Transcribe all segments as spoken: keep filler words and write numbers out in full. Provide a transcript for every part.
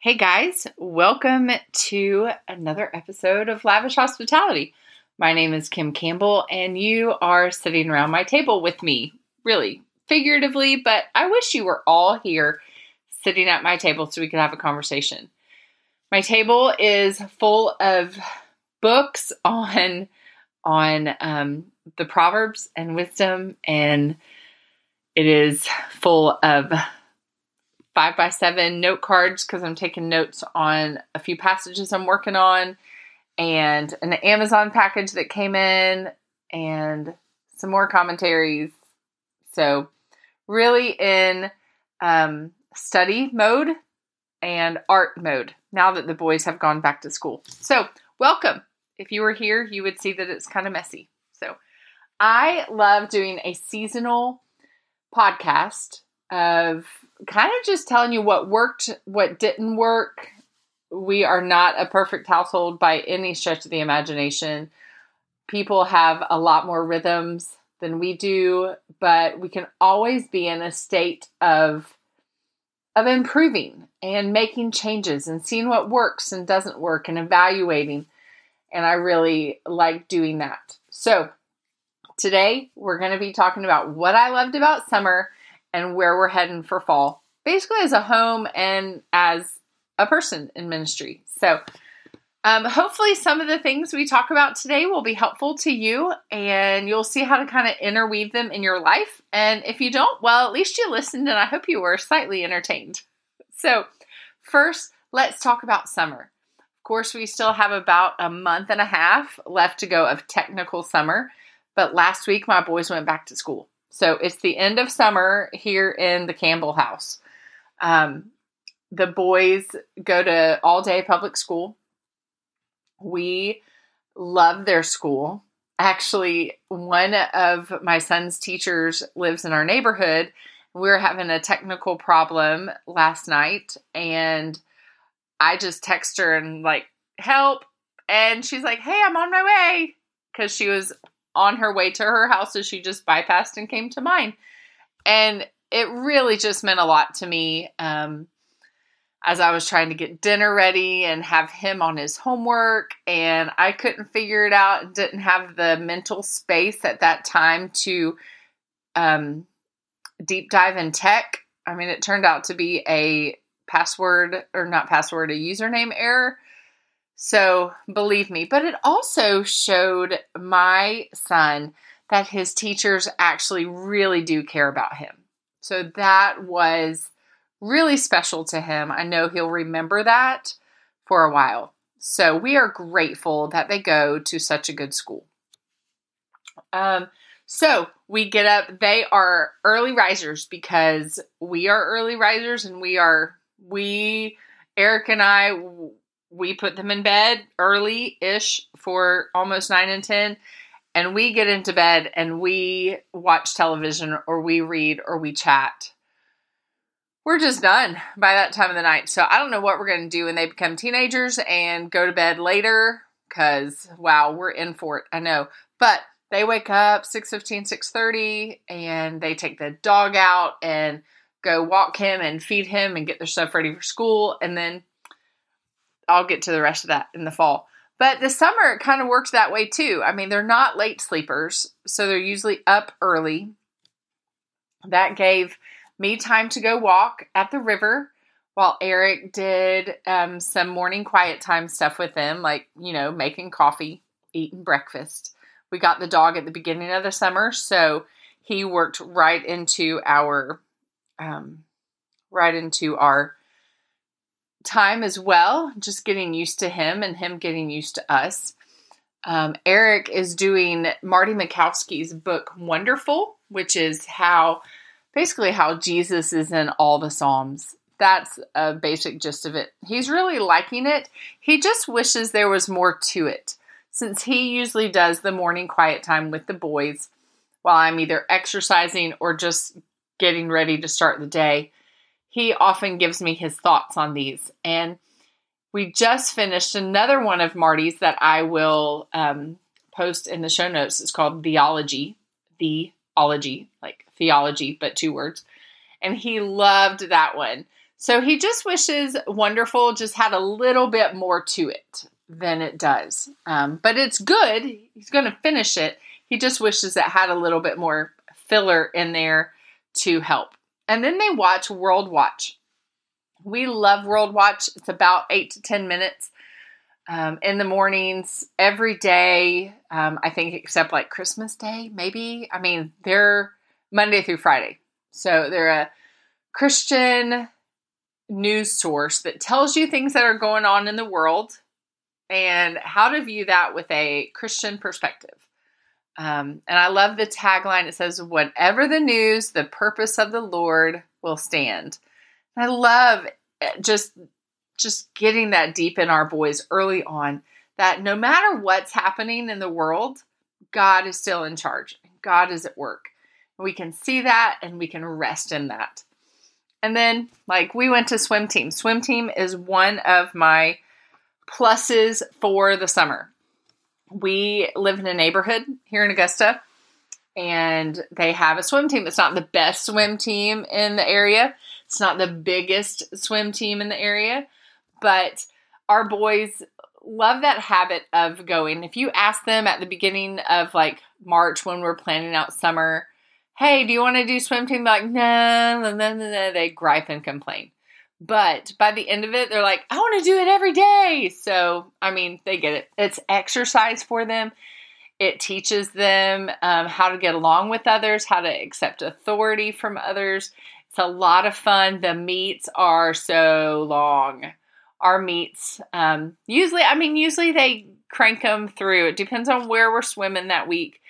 Hey guys, welcome to another episode of Lavish Hospitality. My name is Kim Campbell, and you are sitting around my table with me, really figuratively, but I wish you were all here sitting at my table so we could have a conversation. My table is full of books on, on um, the Proverbs and wisdom, and it is full of five by seven note cards because I'm taking notes on a few passages I'm working on, and an Amazon package that came in, and some more commentaries. So really in um, study mode and art mode now that the boys have gone back to school. So welcome. If you were here, you would see that it's kind of messy. So I love doing a seasonal podcast of kind of just telling you what worked, what didn't work. We are not a perfect household by any stretch of the imagination. People have a lot more rhythms than we do, but we can always be in a state of, of improving and making changes and seeing what works and doesn't work and evaluating. And I really like doing that. So today we're going to be talking about what I loved about summer and where we're heading for fall, basically as a home and as a person in ministry. So um, hopefully some of the things we talk about today will be helpful to you, and you'll see how to kind of interweave them in your life. And if you don't, well, at least you listened, and I hope you were slightly entertained. So first, let's talk about summer. Of course, we still have about a month and a half left to go of technical summer, but last week my boys went back to school. So it's the end of summer here in the Campbell house. Um, the boys go to all-day public school. We love their school. Actually, one of my son's teachers lives in our neighborhood. We were having a technical problem last night, and I just text her and like, help. And she's like, hey, I'm on my way. Because she was on her way to her house, so she just bypassed and came to mine. And it really just meant a lot to me um, as I was trying to get dinner ready and have him on his homework. And I couldn't figure it out and didn't have the mental space at that time to um, deep dive in tech. I mean, it turned out to be a password or not password, a username error. So believe me, but it also showed my son that his teachers actually really do care about him. So that was really special to him. I know he'll remember that for a while. So we are grateful that they go to such a good school. Um, so we get up, they are early risers because we are early risers and we are, we, Eric and I, we put them in bed early-ish for almost nine and ten, and we get into bed and we watch television or we read or we chat. We're just done by that time of the night. So I don't know what we're going to do when they become teenagers and go to bed later because, wow, we're in for it. I know. But they wake up six fifteen, six thirty, and they take the dog out and go walk him and feed him and get their stuff ready for school, and then I'll get to the rest of that in the fall. But the summer, it kind of works that way too. I mean, they're not late sleepers, so they're usually up early. That gave me time to go walk at the river while Eric did um, some morning quiet time stuff with them, like, you know, making coffee, eating breakfast. We got the dog at the beginning of the summer, so he worked right into our, um, right into our time as well, just getting used to him and him getting used to us. Um, Eric is doing Marty Makowski's book, Wonderful, which is how, basically how Jesus is in all the Psalms. That's a basic gist of it. He's really liking it. He just wishes there was more to it, since he usually does the morning quiet time with the boys while I'm either exercising or just getting ready to start the day. He often gives me his thoughts on these. And we just finished another one of Marty's that I will um, post in the show notes. It's called Theology. Theology, like theology, but two words. And he loved that one. So he just wishes Wonderful just had a little bit more to it than it does. Um, but it's good. He's going to finish it. He just wishes it had a little bit more filler in there to help. And then they watch World Watch. We love World Watch. It's about eight to ten minutes um, in the mornings every day, um, I think, except like Christmas Day, maybe. I mean, they're Monday through Friday. So they're a Christian news source that tells you things that are going on in the world and how to view that with a Christian perspective. Um, and I love the tagline. It says, whatever the news, the purpose of the Lord will stand. And I love just, just getting that deep in our boys early on, that no matter what's happening in the world, God is still in charge. God is at work. We can see that and we can rest in that. And then, like, we went to swim team. Swim team is one of my pluses for the summer. We live in a neighborhood here in Augusta, and they have a swim team. It's not the best swim team in the area. It's not the biggest swim team in the area, but our boys love that habit of going. If you ask them at the beginning of, like, March when we're planning out summer, hey, do you want to do swim team? They're like, no, no, no, no. They gripe and complain. But by the end of it, they're like, I want to do it every day. So, I mean, they get it. It's exercise for them. It teaches them um, how to get along with others, how to accept authority from others. It's a lot of fun. The meets are so long. Our meets, um, usually, I mean, usually they crank them through. It depends on where we're swimming that week.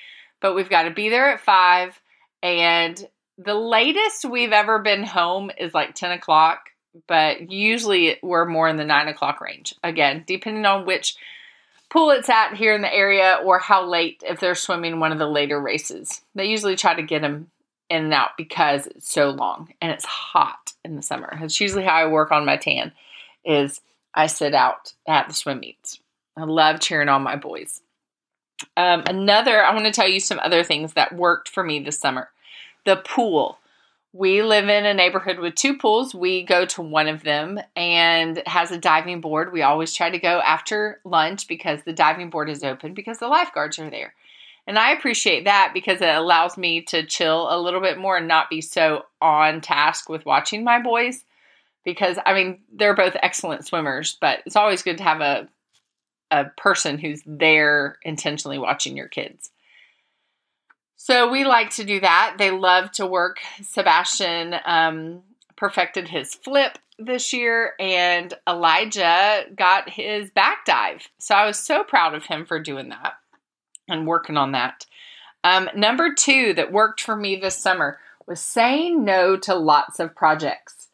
But we've got to be there at five. And the latest we've ever been home is like ten o'clock, but usually we're more in the nine o'clock range. Again, depending on which pool it's at here in the area or how late, if they're swimming one of the later races. They usually try to get them in and out because it's so long and it's hot in the summer. That's usually how I work on my tan, is I sit out at the swim meets. I love cheering on my boys. Um, another, I want to tell you some other things that worked for me this summer. The pool. We live in a neighborhood with two pools. We go to one of them and it has a diving board. We always try to go after lunch because the diving board is open because the lifeguards are there. And I appreciate that because it allows me to chill a little bit more and not be so on task with watching my boys because, I mean, they're both excellent swimmers, but it's always good to have a a person who's there intentionally watching your kids. So we like to do that. They love to work. Sebastian um, perfected his flip this year, and Elijah got his back dive. So I was so proud of him for doing that and working on that. Um, number two that worked for me this summer was saying no to lots of projects.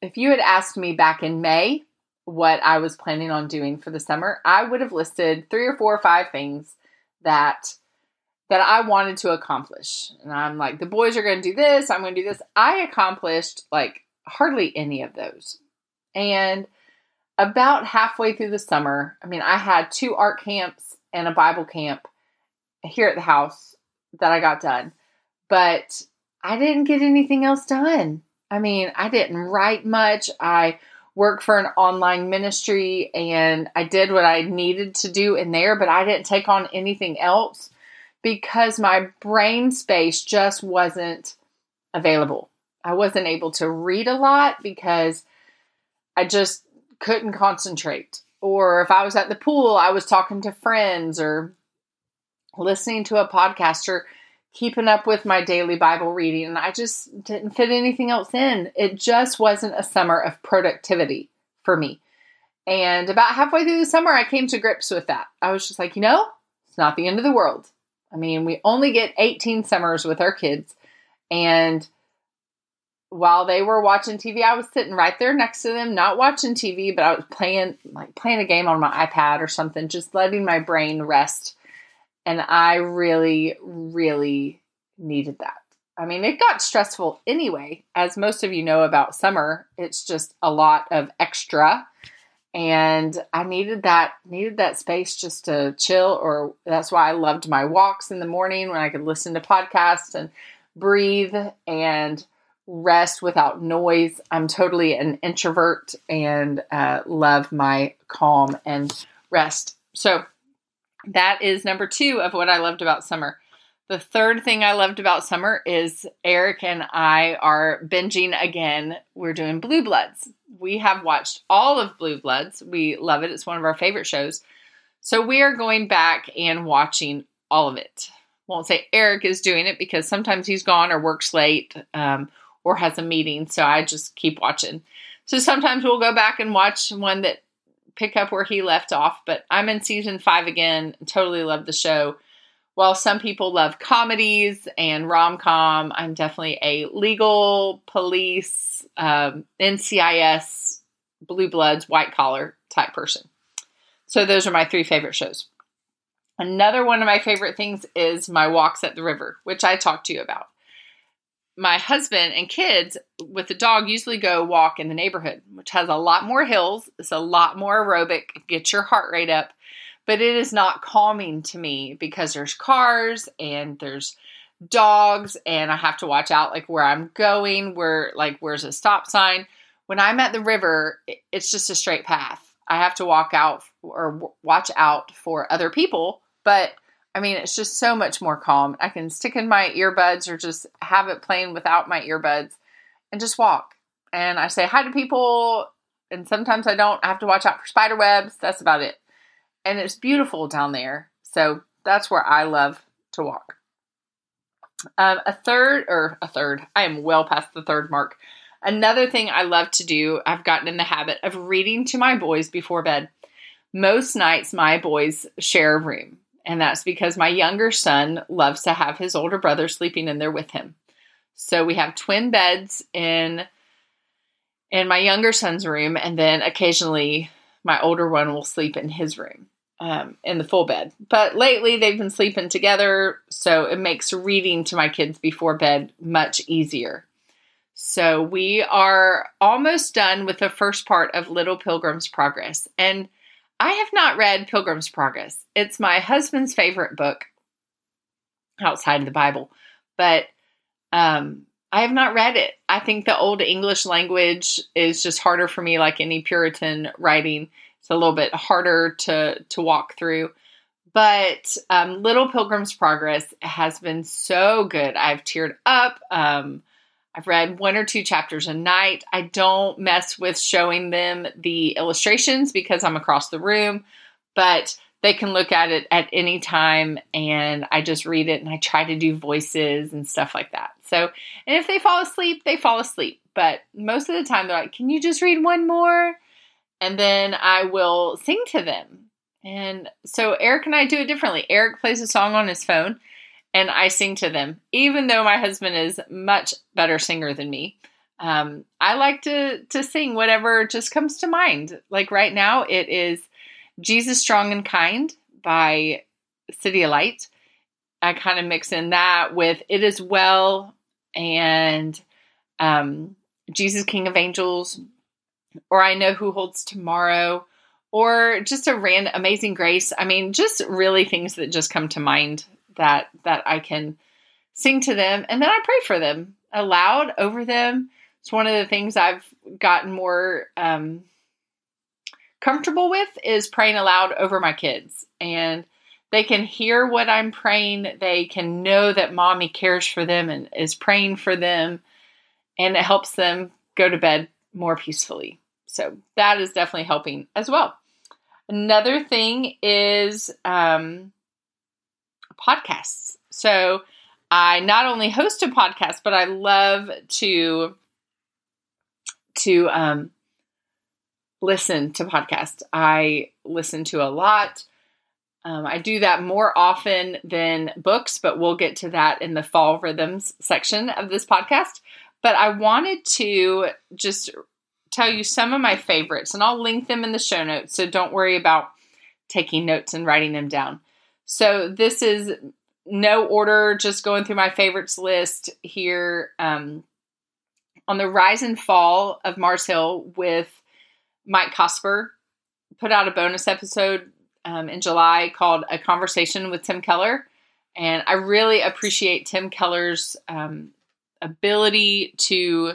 If you had asked me back in May what I was planning on doing for the summer, I would have listed three or four or five things that that I wanted to accomplish. And I'm like, the boys are going to do this, I'm going to do this. I accomplished like hardly any of those. And about halfway through the summer, I mean, I had two art camps and a Bible camp here at the house that I got done, but I didn't get anything else done. I mean, I didn't write much. I work for an online ministry, and I did what I needed to do in there, but I didn't take on anything else because my brain space just wasn't available. I wasn't able to read a lot because I just couldn't concentrate. Or if I was at the pool, I was talking to friends or listening to a podcast or keeping up with my daily Bible reading, and I just didn't fit anything else in. It just wasn't a summer of productivity for me. And about halfway through the summer, I came to grips with that. I was just like, you know, it's not the end of the world. I mean, we only get eighteen summers with our kids. And while they were watching T V, I was sitting right there next to them, not watching T V, but I was playing, like playing a game on my iPad or something, just letting my brain rest. And I really, really needed that. I mean, it got stressful anyway. As most of you know about summer, it's just a lot of extra. And I needed that, needed that space just to chill. Or that's why I loved my walks in the morning when I could listen to podcasts and breathe and rest without noise. I'm totally an introvert and uh, love my calm and rest. So that is number two of what I loved about summer. The third thing I loved about summer is Eric and I are binging again. We're doing Blue Bloods. We have watched all of Blue Bloods. We love it. It's one of our favorite shows. So we are going back and watching all of it. Won't say Eric is doing it because sometimes he's gone or works late um, or has a meeting. So I just keep watching. So sometimes we'll go back and watch one that pick up where he left off. But I'm in season five again. Totally love the show. While some people love comedies and rom-com, I'm definitely a legal, police, um, N C I S, Blue Bloods, White Collar type person. So those are my three favorite shows. Another one of my favorite things is my walks at the river, which I talked to you about. My husband and kids with the dog usually go walk in the neighborhood, which has a lot more hills. It's a lot more aerobic, gets your heart rate up. But it is not calming to me because there's cars and there's dogs and I have to watch out like where I'm going, where like where's a stop sign. When I'm at the river, it's just a straight path. I have to walk out or watch out for other people. But I mean, it's just so much more calm. I can stick in my earbuds or just have it playing without my earbuds and just walk. And I say hi to people. And sometimes I don't. I have to watch out for spider webs. That's about it. And it's beautiful down there. So that's where I love to walk. Um, a third, or a third, I am well past the third mark. Another thing I love to do, I've gotten in the habit of reading to my boys before bed. Most nights my boys share a room. And that's because my younger son loves to have his older brother sleeping in there with him. So we have twin beds in, in my younger son's room. And then occasionally my older one will sleep in his room. Um, in the full bed. But lately they've been sleeping together, so it makes reading to my kids before bed much easier. So we are almost done with the first part of Little Pilgrim's Progress. And I have not read Pilgrim's Progress. It's my husband's favorite book outside of the Bible. But um, I have not read it. I think the Old English language is just harder for me, like any Puritan writing. It's a little bit harder to, to walk through. But um, Little Pilgrim's Progress has been so good. I've teared up. Um, I've read one or two chapters a night. I don't mess with showing them the illustrations because I'm across the room. But they can look at it at any time. And I just read it and I try to do voices and stuff like that. So, and if they fall asleep, they fall asleep. But most of the time they're like, can you just read one more? And then I will sing to them. And so Eric and I do it differently. Eric plays a song on his phone and I sing to them, even though my husband is much better singer than me. Um, I like to, to sing whatever just comes to mind. Like right now it is Jesus Strong and Kind by City of Light. I kind of mix in that with It Is Well and um, Jesus King of Angels, or I Know Who Holds Tomorrow, or just a random Amazing Grace. I mean, just really things that just come to mind that that I can sing to them. And then I pray for them aloud over them. It's one of the things I've gotten more um, comfortable with is praying aloud over my kids. And they can hear what I'm praying. They can know that mommy cares for them and is praying for them. And it helps them go to bed more peacefully. So that is definitely helping as well. Another thing is um, podcasts. So I not only host a podcast, but I love to to um, listen to podcasts. I listen to a lot. Um, I do that more often than books, but we'll get to that in the fall rhythms section of this podcast. But I wanted to just tell you some of my favorites, and I'll link them in the show notes, so don't worry about taking notes and writing them down. So this is no order, just going through my favorites list here. Um, on the Rise and Fall of Mars Hill with Mike Cosper, put out a bonus episode um, in July called A Conversation with Tim Keller, and I really appreciate Tim Keller's um ability to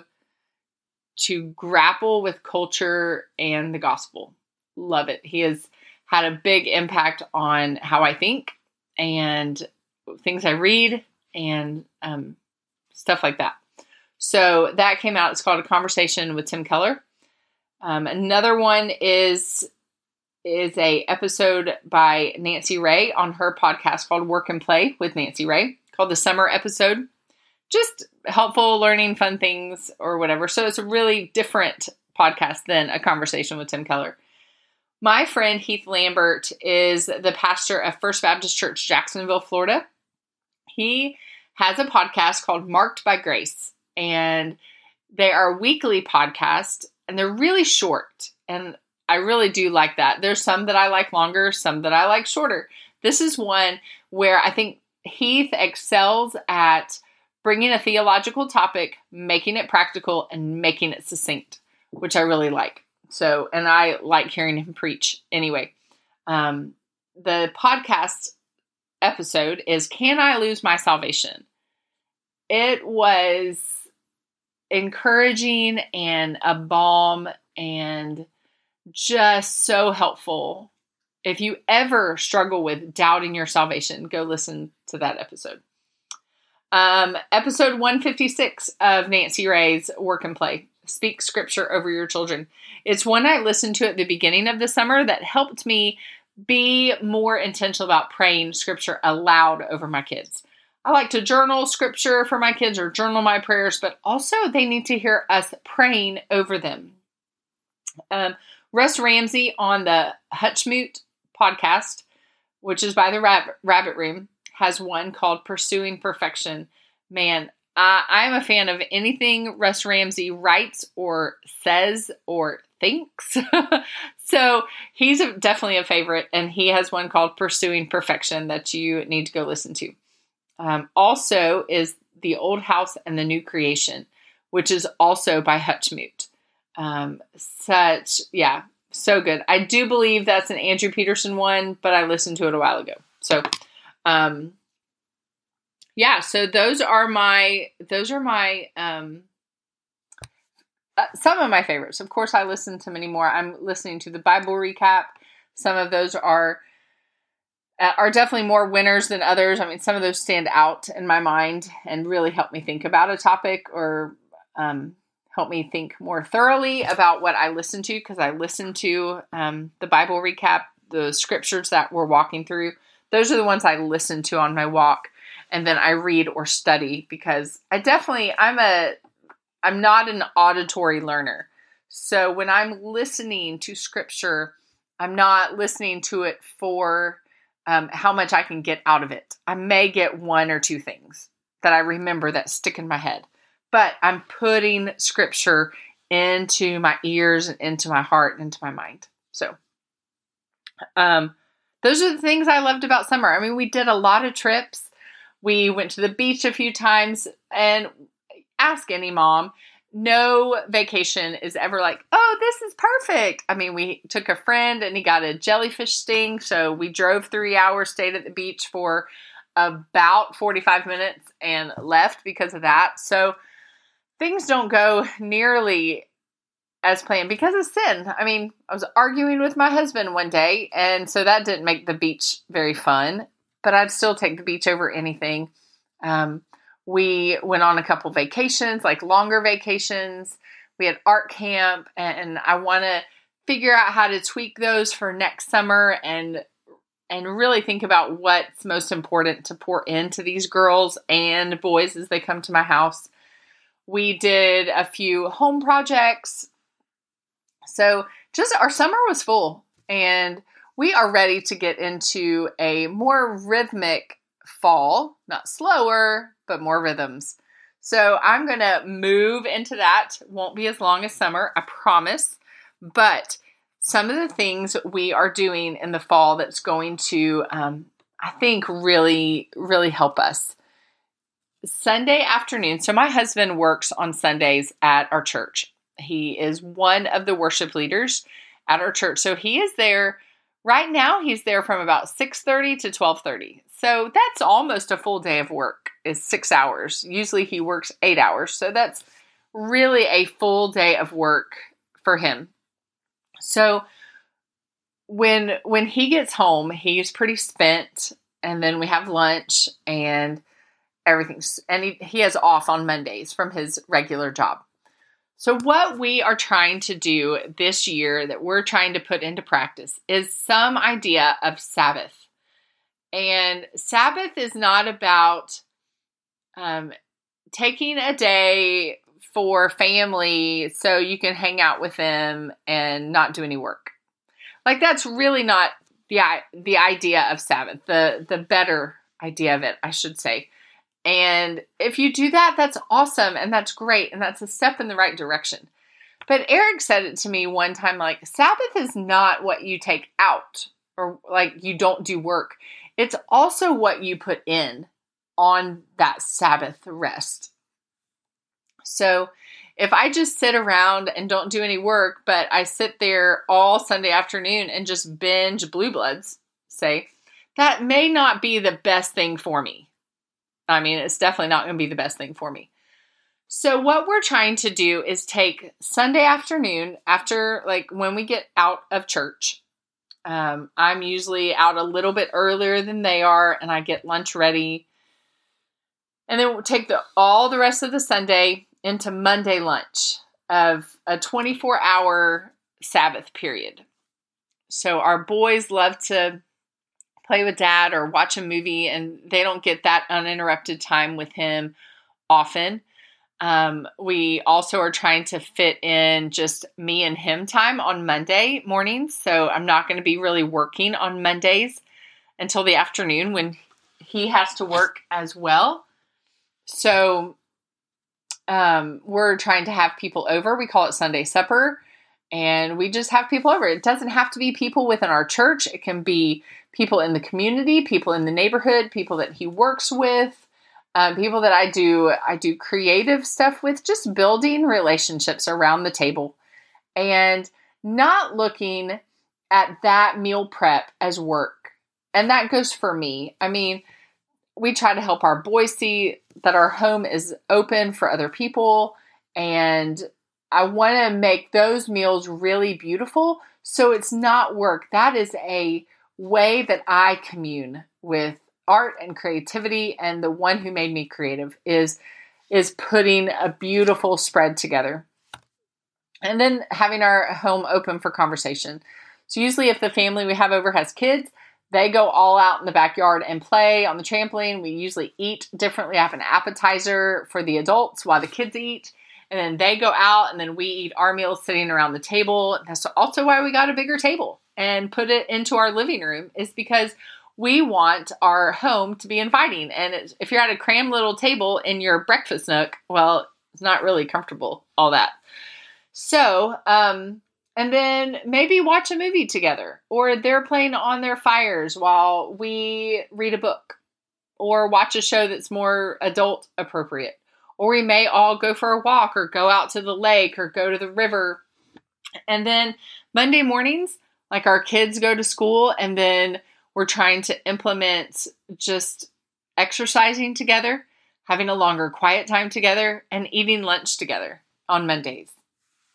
to grapple with culture and the gospel. Love it. He has had a big impact on how I think and things I read and um, stuff like that. So that came out. It's called A Conversation with Tim Keller. Um, another one is is a episode by Nancy Ray on her podcast called Work and Play with Nancy Ray, called the Summer Episode. Just helpful, learning, fun things or whatever. So it's a really different podcast than A Conversation with Tim Keller. My friend Heath Lambert is the pastor of First Baptist Church Jacksonville, Florida. He has a podcast called Marked by Grace, and they are weekly podcasts, and they're really short, and I really do like that. There's some that I like longer, some that I like shorter. This is one where I think Heath excels at bringing a theological topic, making it practical, and making it succinct, which I really like. So, and I like hearing him preach. Anyway, um, the podcast episode is Can I Lose My Salvation? It was encouraging and a balm and just so helpful. If you ever struggle with doubting your salvation, go listen to that episode. Um, episode one fifty-six of Nancy Ray's Work and Play, Speak Scripture Over Your Children. It's one I listened to at the beginning of the summer that helped me be more intentional about praying scripture aloud over my kids. I like to journal scripture for my kids or journal my prayers, but also they need to hear us praying over them. Um, Russ Ramsey on the Hutchmoot podcast, which is by the Rab- Rabbit Room, has one called Pursuing Perfection. Man, Uh, I'm a fan of anything Russ Ramsey writes or says or thinks. So he's a, definitely a favorite, and he has one called Pursuing Perfection that you need to go listen to. Um, also is The Old House and the New Creation, which is also by Hutchmoot. Um, such, yeah, so good. I do believe that's an Andrew Peterson one, but I listened to it a while ago. So, um, Yeah, so those are my, those are my, um, uh, some of my favorites. Of course, I listen to many more. I'm listening to the Bible Recap. Some of those are, uh, are definitely more winners than others. I mean, some of those stand out in my mind and really help me think about a topic or um, help me think more thoroughly about what I listen to, because I listen to um, the Bible Recap, the scriptures that we're walking through. Those are the ones I listen to on my walk. And then I read or study, because I definitely, I'm a, I'm not an auditory learner. So when I'm listening to scripture, I'm not listening to it for um, how much I can get out of it. I may get one or two things that I remember that stick in my head, but I'm putting scripture into my ears and into my heart and into my mind. So, um, those are the things I loved about summer. I mean, we did a lot of trips. We went to the beach a few times, and ask any mom, no vacation is ever like, oh, this is perfect. I mean, we took a friend and he got a jellyfish sting. So we drove three hours, stayed at the beach for about forty-five minutes and left because of that. So things don't go nearly as planned because of sin. I mean, I was arguing with my husband one day, and so that didn't make the beach very fun. But I'd still take the beach over anything. Um, we went on a couple vacations, like longer vacations. We had art camp, and I want to figure out how to tweak those for next summer and and really think about what's most important to pour into these girls and boys as they come to my house. We did a few home projects. So just our summer was full, and we are ready to get into a more rhythmic fall, not slower, but more rhythms. So I'm going to move into that. Won't be as long as summer, I promise. But some of the things we are doing in the fall that's going to, um, I think, really, really help us. Sunday afternoon. So my husband works on Sundays at our church. He is one of the worship leaders at our church. So he is there. Right now, he's there from about six thirty to twelve thirty. So that's almost a full day of work, is six hours. Usually he works eight hours. So that's really a full day of work for him. So when when he gets home, he's pretty spent, and then we have lunch and everything. And he, he has off on Mondays from his regular job. So what we are trying to do this year that we're trying to put into practice is some idea of Sabbath. And Sabbath is not about um, taking a day for family so you can hang out with them and not do any work. Like, that's really not the the idea of Sabbath, the, the better idea of it, I should say. And if you do that, that's awesome, and that's great, and that's a step in the right direction. But Eric said it to me one time, like, Sabbath is not what you take out or, like, you don't do work. It's also what you put in on that Sabbath rest. So if I just sit around and don't do any work, but I sit there all Sunday afternoon and just binge Blue Bloods, say, that may not be the best thing for me. I mean, it's definitely not going to be the best thing for me. So what we're trying to do is take Sunday afternoon after, like, when we get out of church. Um, I'm usually out a little bit earlier than they are, and I get lunch ready. And then we'll take the, all the rest of the Sunday into Monday lunch of a twenty-four hour Sabbath period. So our boys love to play with Dad or watch a movie, and they don't get that uninterrupted time with him often. Um, we also are trying to fit in just me and him time on Monday mornings. So I'm not going to be really working on Mondays until the afternoon when he has to work as well. So, um, we're trying to have people over. We call it Sunday supper, and we just have people over. It doesn't have to be people within our church. It can be people in the community, people in the neighborhood, people that he works with. Um, people that I do, I do creative stuff with, just building relationships around the table and not looking at that meal prep as work. And that goes for me. I mean, we try to help our boys see that our home is open for other people. And I want to make those meals really beautiful. So it's not work. That is a way that I commune with art and creativity, and the one who made me creative is is putting a beautiful spread together. And then having our home open for conversation. So usually if the family we have over has kids, they go all out in the backyard and play on the trampoline. We usually eat differently. I have an appetizer for the adults while the kids eat, and then they go out, and then we eat our meals sitting around the table. That's also why we got a bigger table and put it into our living room, is because we want our home to be inviting. And if you're at a crammed little table in your breakfast nook, well, it's not really comfortable, all that. So, um, and then maybe watch a movie together, or they're playing on their fires while we read a book or watch a show that's more adult appropriate. Or we may all go for a walk or go out to the lake or go to the river. And then Monday mornings, like, our kids go to school, and then we're trying to implement just exercising together, having a longer quiet time together, and eating lunch together on Mondays.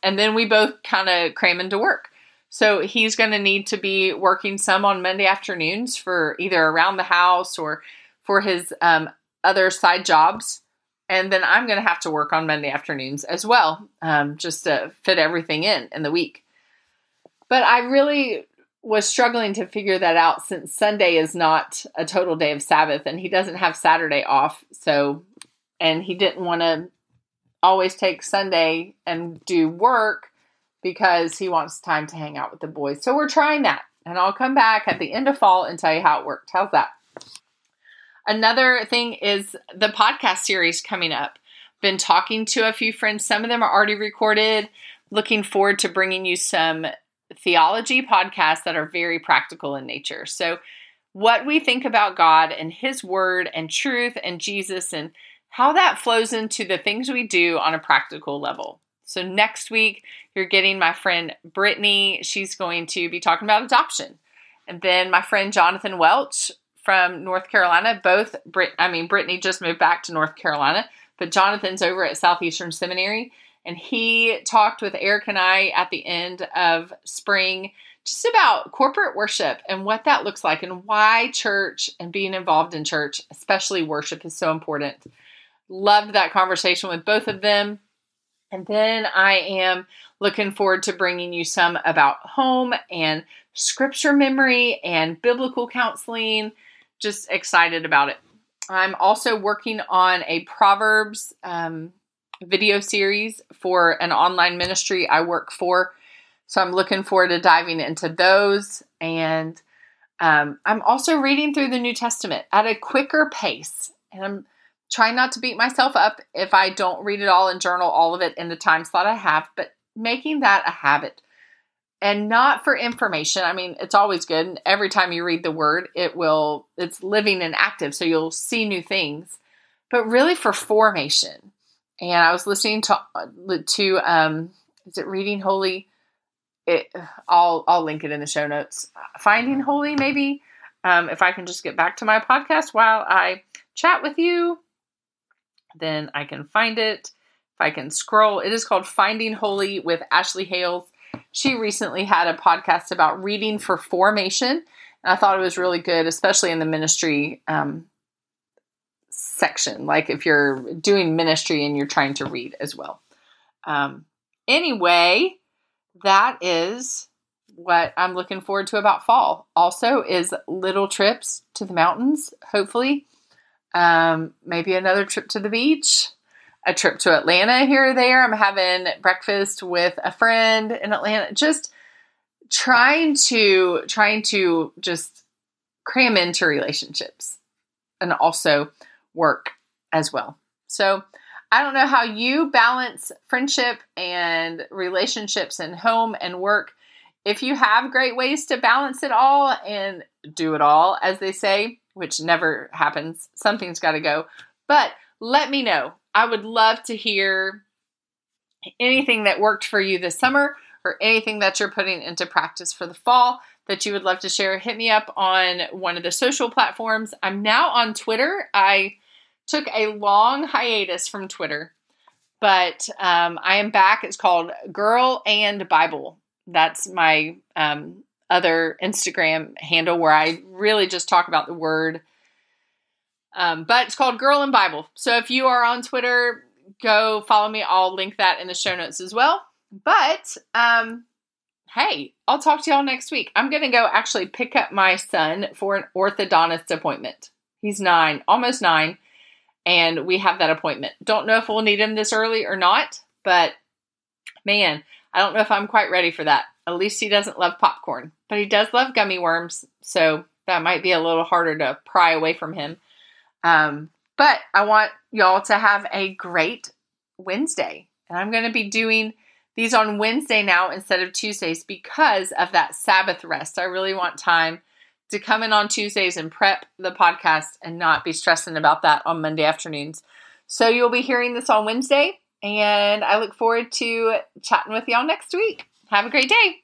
And then we both kind of cram into work. So he's going to need to be working some on Monday afternoons for either around the house or for his um, other side jobs. And then I'm going to have to work on Monday afternoons as well, um, just to fit everything in in the week. But I really was struggling to figure that out, since Sunday is not a total day of Sabbath, and he doesn't have Saturday off. So, and he didn't want to always take Sunday and do work because he wants time to hang out with the boys. So we're trying that, and I'll come back at the end of fall and tell you how it worked. How's that? Another thing is the podcast series coming up. Been talking to a few friends. Some of them are already recorded. Looking forward to bringing you some theology podcasts that are very practical in nature. So what we think about God and His Word and truth and Jesus, and how that flows into the things we do on a practical level. So next week, you're getting my friend Brittany. She's going to be talking about adoption. And then my friend Jonathan Welch from North Carolina. Both, Brit- I mean, Brittany just moved back to North Carolina, but Jonathan's over at Southeastern Seminary. And he talked with Eric and I at the end of spring just about corporate worship and what that looks like and why church and being involved in church, especially worship, is so important. Loved that conversation with both of them. And then I am looking forward to bringing you some about home and scripture memory and biblical counseling. Just excited about it. I'm also working on a Proverbs um, video series for an online ministry I work for. So I'm looking forward to diving into those. And um, I'm also reading through the New Testament at a quicker pace. And I'm trying not to beat myself up if I don't read it all and journal all of it in the time slot I have, but making that a habit. And not for information. I mean, it's always good. And every time you read the word, it will, it's living and active. So you'll see new things, but really for formation. And I was listening to, to, um, is it Reading Holy? It, I'll, I'll link it in the show notes. Finding Holy, maybe. Um, if I can just get back to my podcast while I chat with you, then I can find it. If I can scroll, it is called Finding Holy with Ashley Hales. She recently had a podcast about reading for formation, and I thought it was really good, especially in the ministry um, section, like if you're doing ministry and you're trying to read as well. Um, anyway, that is what I'm looking forward to about fall. Also is little trips to the mountains, hopefully. Um, maybe another trip to the beach. A trip to Atlanta here or there. I'm having breakfast with a friend in Atlanta. Just trying to, trying to just cram into relationships and also work as well. So I don't know how you balance friendship and relationships and home and work. If you have great ways to balance it all and do it all, as they say, which never happens, something's got to go. But let me know. I would love to hear anything that worked for you this summer or anything that you're putting into practice for the fall that you would love to share. Hit me up on one of the social platforms. I'm now on Twitter. I took a long hiatus from Twitter, but um, I am back. It's called Girl and Bible. That's my um, other Instagram handle where I really just talk about the word. Um, but it's called Girl in Bible. So if you are on Twitter, go follow me. I'll link that in the show notes as well. But, um, hey, I'll talk to y'all next week. I'm going to go actually pick up my son for an orthodontist appointment. He's nine, almost nine. And we have that appointment. Don't know if we'll need him this early or not, but man, I don't know if I'm quite ready for that. At least he doesn't love popcorn, but he does love gummy worms. So that might be a little harder to pry away from him. Um, but I want y'all to have a great Wednesday, and I'm going to be doing these on Wednesday now instead of Tuesdays because of that Sabbath rest. I really want time to come in on Tuesdays and prep the podcast and not be stressing about that on Monday afternoons. So you'll be hearing this on Wednesday, and I look forward to chatting with y'all next week. Have a great day.